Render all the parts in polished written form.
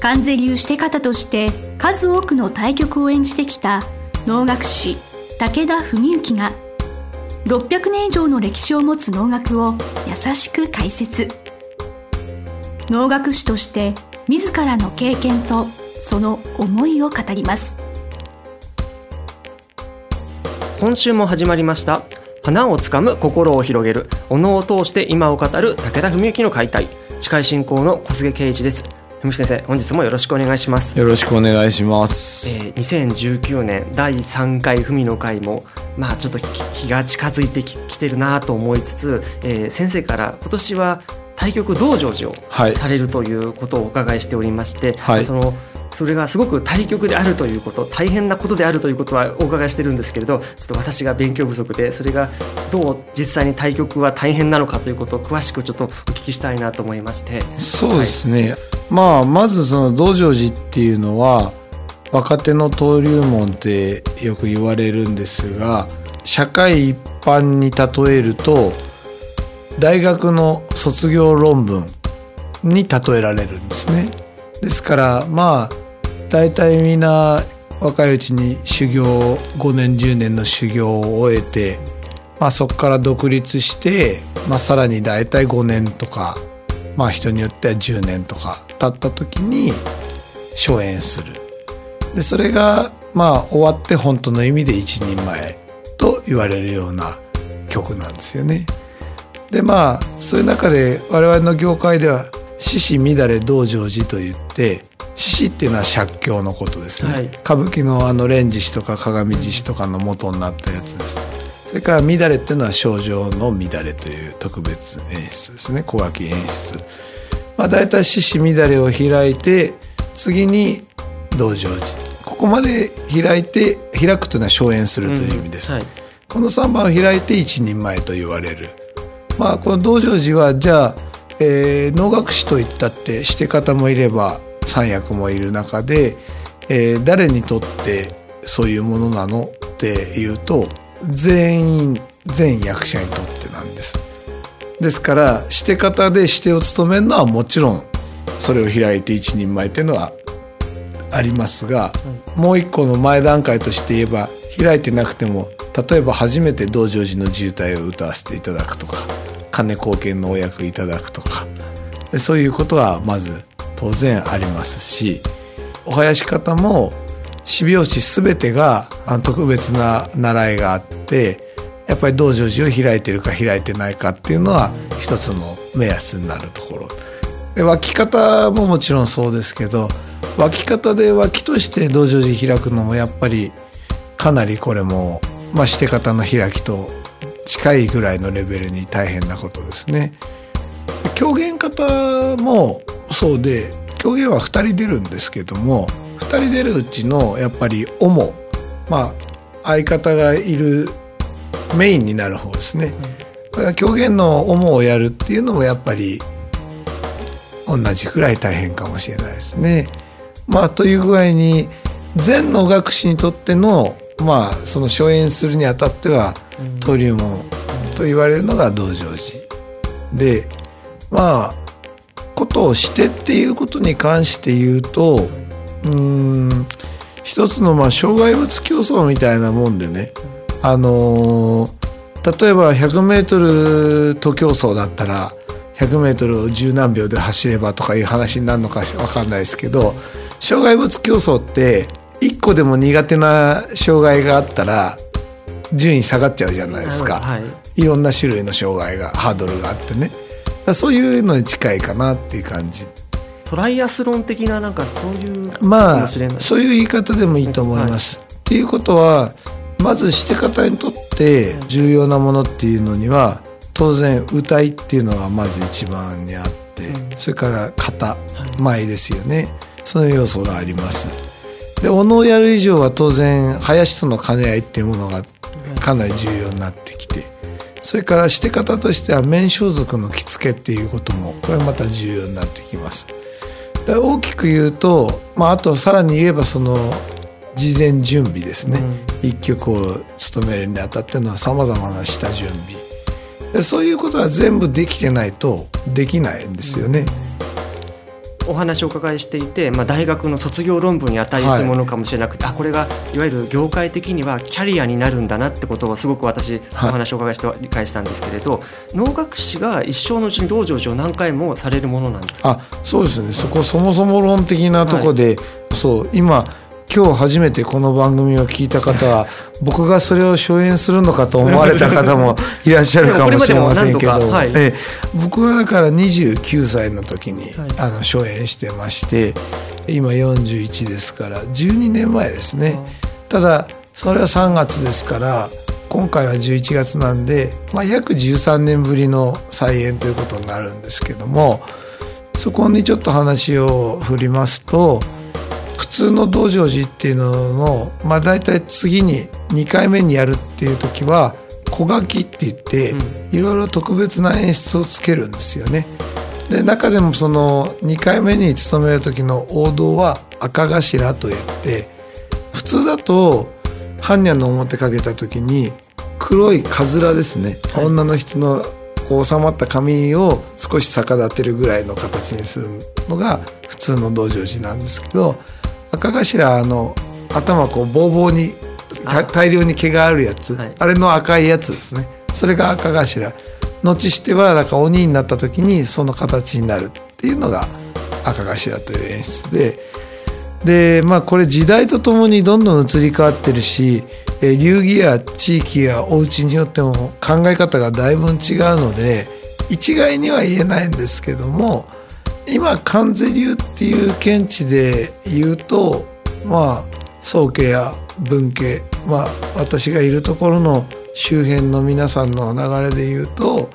観世流シテ方として数多くの大曲を演じてきた能楽師武田文幸が600年以上の歴史を持つ能楽を優しく解説。能楽師として自らの経験とその思いを語ります。今週も始まりました。花をつかむ、心を広げる、お能を通して今を語る武田文幸の解体。司会進行の小菅圭一です。文幸先生、本日もよろしくお願いします。よろしくお願いします、2019年第3回文の会も、ちょっと日が近づいてきてるなと思いつつ、先生から今年は対局道成寺をされるということをお伺いしておりまして、それがすごく対局であるということ、大変なことであるということはお伺いしてるんですけれど、ちょっと私が勉強不足で、それがどう実際に対局は大変なのかということを詳しくちょっとお聞きしたいなと思いまして。そうですね、まずその道成寺っていうのは若手の登竜門ってよく言われるんですが、社会一般に例えると大学の卒業論文に例えられるんですね。ですから大体みんな若いうちに修行5年10年の修行を終えて、そこから独立して、さらに大体5年とか、人によっては10年とか経った時に初演する。でそれが終わって本当の意味で一人前と言われるような曲なんですよね。でそういう中で我々の業界では獅子乱れ道成寺といって、獅子っていうのは借境のことですね、歌舞伎の蓮獅子とか鏡獅子とかの元になったやつです。それから乱れっていうのは症状の乱れという特別演出ですね、小脇演出。だいたい獅子乱れを開いて次に道成寺、ここまで開くというのは荘園するという意味です、この3番を開いて一人前と言われる。この道成寺はじゃあ、能楽師といったってシテ方もいれば三役もいる中で、誰にとってそういうものなのっていうと、全役者にとってなんです。ですからシテ方でシテを務めるのはもちろんそれを開いて一人前っていうのはありますが、もう一個の前段階として言えば、開いてなくても例えば初めて道成寺の地謡を歌わせていただくとか、金貢献のお役いただくとか、そういうことはまず当然ありますし、お囃子方も四拍子全てが特別な習いがあって、やっぱり道成寺を開いてるか開いてないかっていうのは一つの目安になるところで、沸き方ももちろんそうですけど、沸き方で沸きとして道成寺開くのもやっぱりかなりこれもシテ方の開きと近いぐらいのレベルに大変なことですね。狂言方もそうで、狂言は2人出るんですけども、2人出るうちのやっぱり主、相方がいるメインになる方ですね。だから狂言の主をやるっていうのもやっぱり同じくらい大変かもしれないですね。という具合に全能楽師にとってのその初演するにあたっては登竜門と言われるのが道成寺で、ことをしてっていうことに関して言うと、一つの障害物競争みたいなもんでね、例えば 100m 徒競走だったら 100m を十何秒で走ればとかいう話になるのか分かんないですけど、障害物競争って1個でも苦手な障害があったら順位下がっちゃうじゃないですか、いろんな種類の障害が、ハードルがあってね、そういうのに近いかなっていう感じ。トライアスロン的な、そういうそういう言い方でもいいと思います、っていうことはまずシテ方にとって重要なものっていうのには、当然謡っていうのがまず一番にあって、それから型、舞ですよね、その要素があります。でお能をやる以上は当然林との兼ね合いっていうものがかなり重要になってきて、それからして方としては面装束の着付けっていうこともこれまた重要になってきます。だ大きく言うと、あとさらに言えばその事前準備ですね、一曲を務めるにあたってのさまざまな下準備で、そういうことは全部できてないとできないんですよね。お話をお伺いしていて、大学の卒業論文に値するものかもしれなくて、これがいわゆる業界的にはキャリアになるんだなってことをすごく私、お話をお伺いして理解したんですけれど、能楽師が一生のうちに道成寺を何回もされるものなんですか？そうですね、そこそもそも論的なとこで、今日初めてこの番組を聞いた方は僕がそれを初演するのかと思われた方もいらっしゃるかもしれませんけど、僕はだから29歳の時に初演してまして、今41ですから12年前ですね。ただそれは3月ですから今回は11月なんで、約13年ぶりの再演ということになるんですけども、そこにちょっと話を振りますと、普通の道成寺っていうのの、大体次に2回目にやるっていう時は小書きって言っていろいろ特別な演出をつけるんですよね。で中でもその2回目に勤める時の王道は赤頭といって、普通だと般若の表かけた時に黒いかずらですね、女の人のこう収まった髪を少し逆立てるぐらいの形にするのが普通の道成寺なんですけど、赤頭の頭こうボーボーに大量に毛があるやつ、あれの赤いやつですね、それが赤頭、後してはだから鬼になった時にその形になるっていうのが赤頭という演出で、これ時代とともにどんどん移り変わってるし、流儀や地域やお家によっても考え方がだいぶ違うので一概には言えないんですけども、今観世流っていう見地で言うと、宗家や文家、私がいるところの周辺の皆さんの流れで言うと、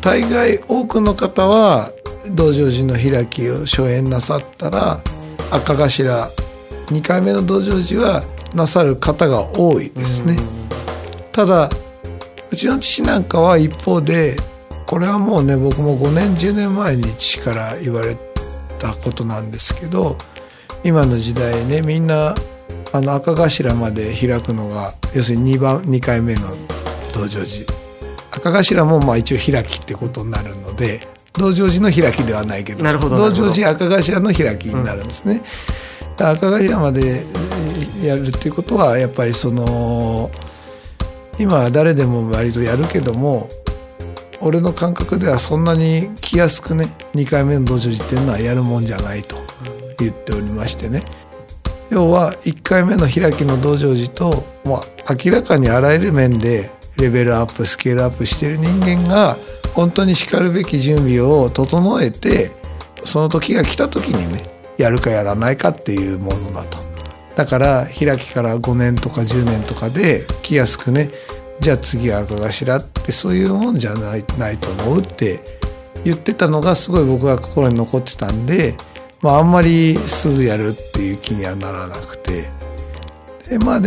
大概多くの方は道成寺の開きを初演なさったら赤頭、2回目の道成寺はなさる方が多いですね。ただうちの父なんかは一方で、これはもうね僕も5年10年前に父から言われたことなんですけど、今の時代ね、みんな赤頭まで開くのが、要するに2回目の道成寺、赤頭も一応開きってことになるので道成寺の開きではないけど、道成寺赤頭の開きになるんですね。赤頭までやるっていうことはやっぱりその今は誰でも割とやるけども、俺の感覚ではそんなに気安くね2回目の道成寺っていうのはやるもんじゃないと言っておりましてね、要は1回目の開きの道成寺と、明らかにあらゆる面でレベルアップスケールアップしてる人間が本当にしかるべき準備を整えて、その時が来た時にねやるかやらないかっていうものだと。だから開きから5年とか10年とかで気安くね、じゃあ次は赤頭ってそういうもんじゃないと思うって言ってたのがすごい僕は心に残ってたんで、あんまりすぐやるっていう気にはならなくて、でも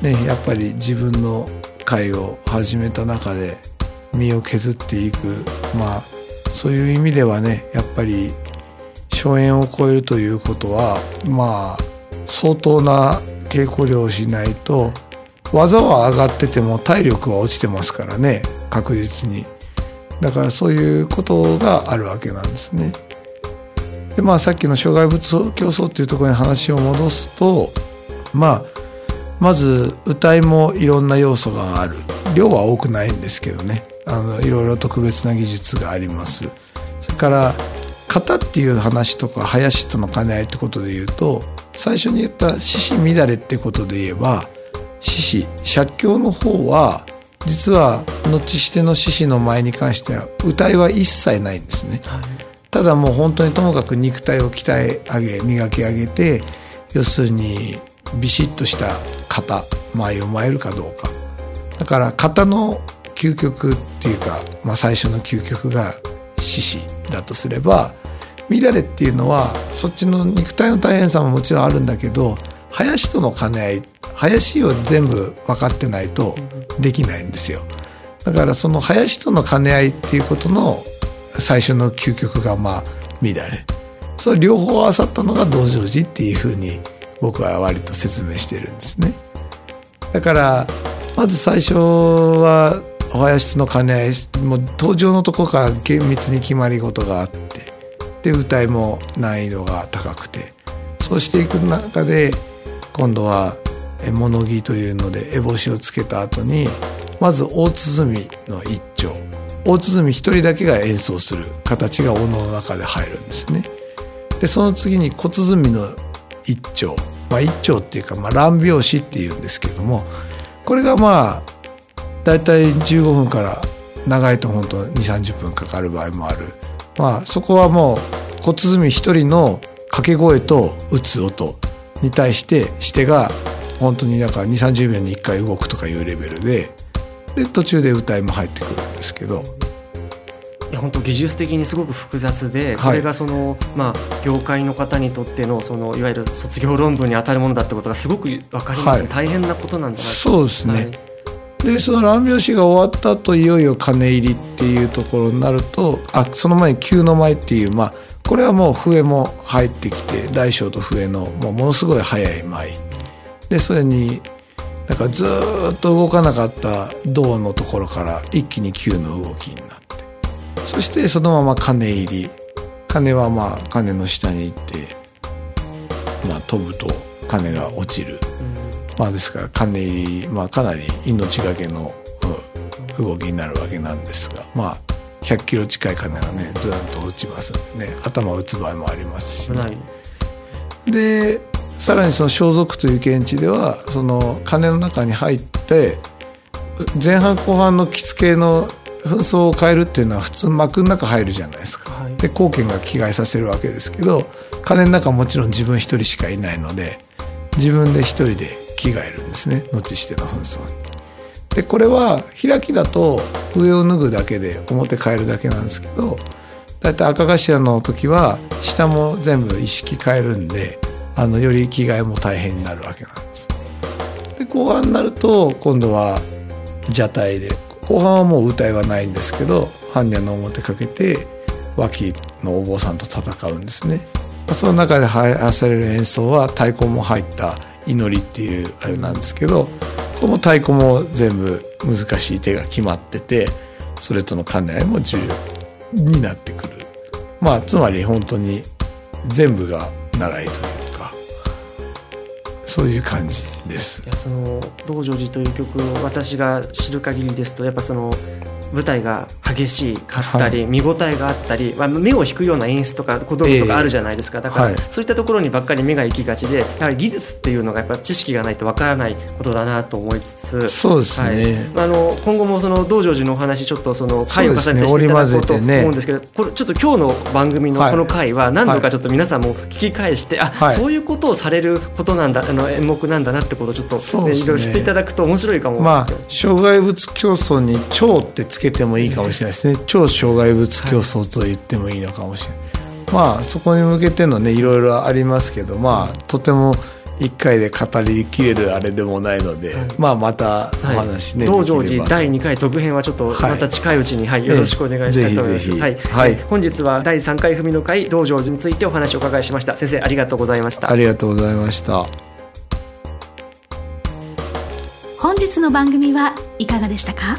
ねやっぱり自分の会を始めた中で身を削っていく、そういう意味ではねやっぱり初演を超えるということは、相当な稽古量をしないと、技は上がってても体力は落ちてますからね確実に。だからそういうことがあるわけなんですね。でさっきの障害物競争っていうところに話を戻すと、まず歌いもいろんな要素がある、量は多くないんですけどね、いろいろ特別な技術があります。それから型っていう話とか林との兼ね合いってことで言うと、最初に言った獅子乱れってことで言えば、獅子写経の方は実は後しての獅子の舞に関しては歌いは一切ないんですね。ただもう本当にともかく肉体を鍛え上げ磨き上げて、要するにビシッとした型舞を舞えるかどうか、だから型の究極っていうか、最初の究極が獅子だとすれば、乱れっていうのはそっちの肉体の大変さももちろんあるんだけど、林との兼ね合い、林を全部分かってないとできないんですよ。だからその林との兼ね合いっていうことの最初の究極がまあ乱れ、それ両方合わさったのが道成寺っていうふうに僕は割と説明してるんですね。だからまず最初はお林との兼ね合い、もう登場のとこから厳密に決まり事があって、で謡も難易度が高くて、そうしていく中で今度は物着というので烏帽子をつけた後にまず大鼓の一丁、大鼓一人だけが演奏する形がお能の中で入るんですね。でその次に小鼓の一丁、一丁っていうか乱拍子っていうんですけども、これがまあだいたい15分から長いと本当 2,30 分かかる場合もある。そこはもう小鼓一人の掛け声と打つ音に対してシテが本当になんか 2,30 秒に1回動くとかいうレベルで、で途中で謡も入ってくるんですけど、いや本当技術的にすごく複雑で、これがその、業界の方にとっての、そのいわゆる卒業論文に当たるものだってことがすごく分かりますね。大変なことなんじゃないですか。そうですね、でその乱拍子が終わった後、いよいよ鐘入りっていうところになると、その前に急の舞っていう、これはもう笛も入ってきて、大小と笛のものすごい速い舞で、それになんかずーっと動かなかった胴のところから一気に急の動きになって、そしてそのまま鐘入り、鐘は鐘の下に行って、飛ぶと鐘が落ちる、ですから鐘入り、かなり命がけの動きになるわけなんですが、100キロ近い鐘がねずっと落ちますんでね、頭を打つ場合もありますし、でさらにその装束という現地ではその鐘の中に入って、前半後半の着付けの紛装を変えるっていうのは普通幕の中入るじゃないですか、で後見が着替えさせるわけですけど、鐘の中はもちろん自分一人しかいないので自分で一人で着替えるんですね、後しての紛争に。でこれは開きだと上を脱ぐだけで表変えるだけなんですけど、だいたい赤頭の時は下も全部一式変えるんで、より着替えも大変になるわけなんです。で後半になると今度は蛇体で、後半はもう謡はないんですけど、般若の表かけて脇のお坊さんと戦うんですね。その中で流行される演奏は太鼓も入った祈りっていうあれなんですけど、この太鼓も全部難しい手が決まってて、それとの兼ね合いも重要になってくる。つまり本当に全部が習いというか、そういう感じです。いや、その道成寺という曲を私が知る限りですと、やっぱその舞台が激しかったり、見応えがあったり、目を引くような演出とか小道具とかあるじゃないですか、だから、そういったところにばっかり目が行きがちで、やはり技術っていうのがやっぱ知識がないとわからないことだなと思いつつ、そうですね、今後もその道成寺のお話ちょっとその回を重ねてしていただこうと思うんですけど、これちょっと今日の番組のこの回は何度かちょっと皆さんも聞き返して、そういうことをされることなんだ、演目なんだなってことをちょっと、いろいろ知っていただくと面白いかも。障害物競争に超ってつけてもいいかもしれないですね。超障害物競争と言ってもいいのかもしれない、そこに向けてのね、いろいろありますけど、とても1回で語りきれるあれでもないので、またお話ね、道成寺第2回続編はちょっとまた近いうちに、よろしくお願いしたいと思います。本日は第3回文の会道成寺についてお話をお伺いしました。先生ありがとうございました。ありがとうございました。本日の番組はいかがでしたか？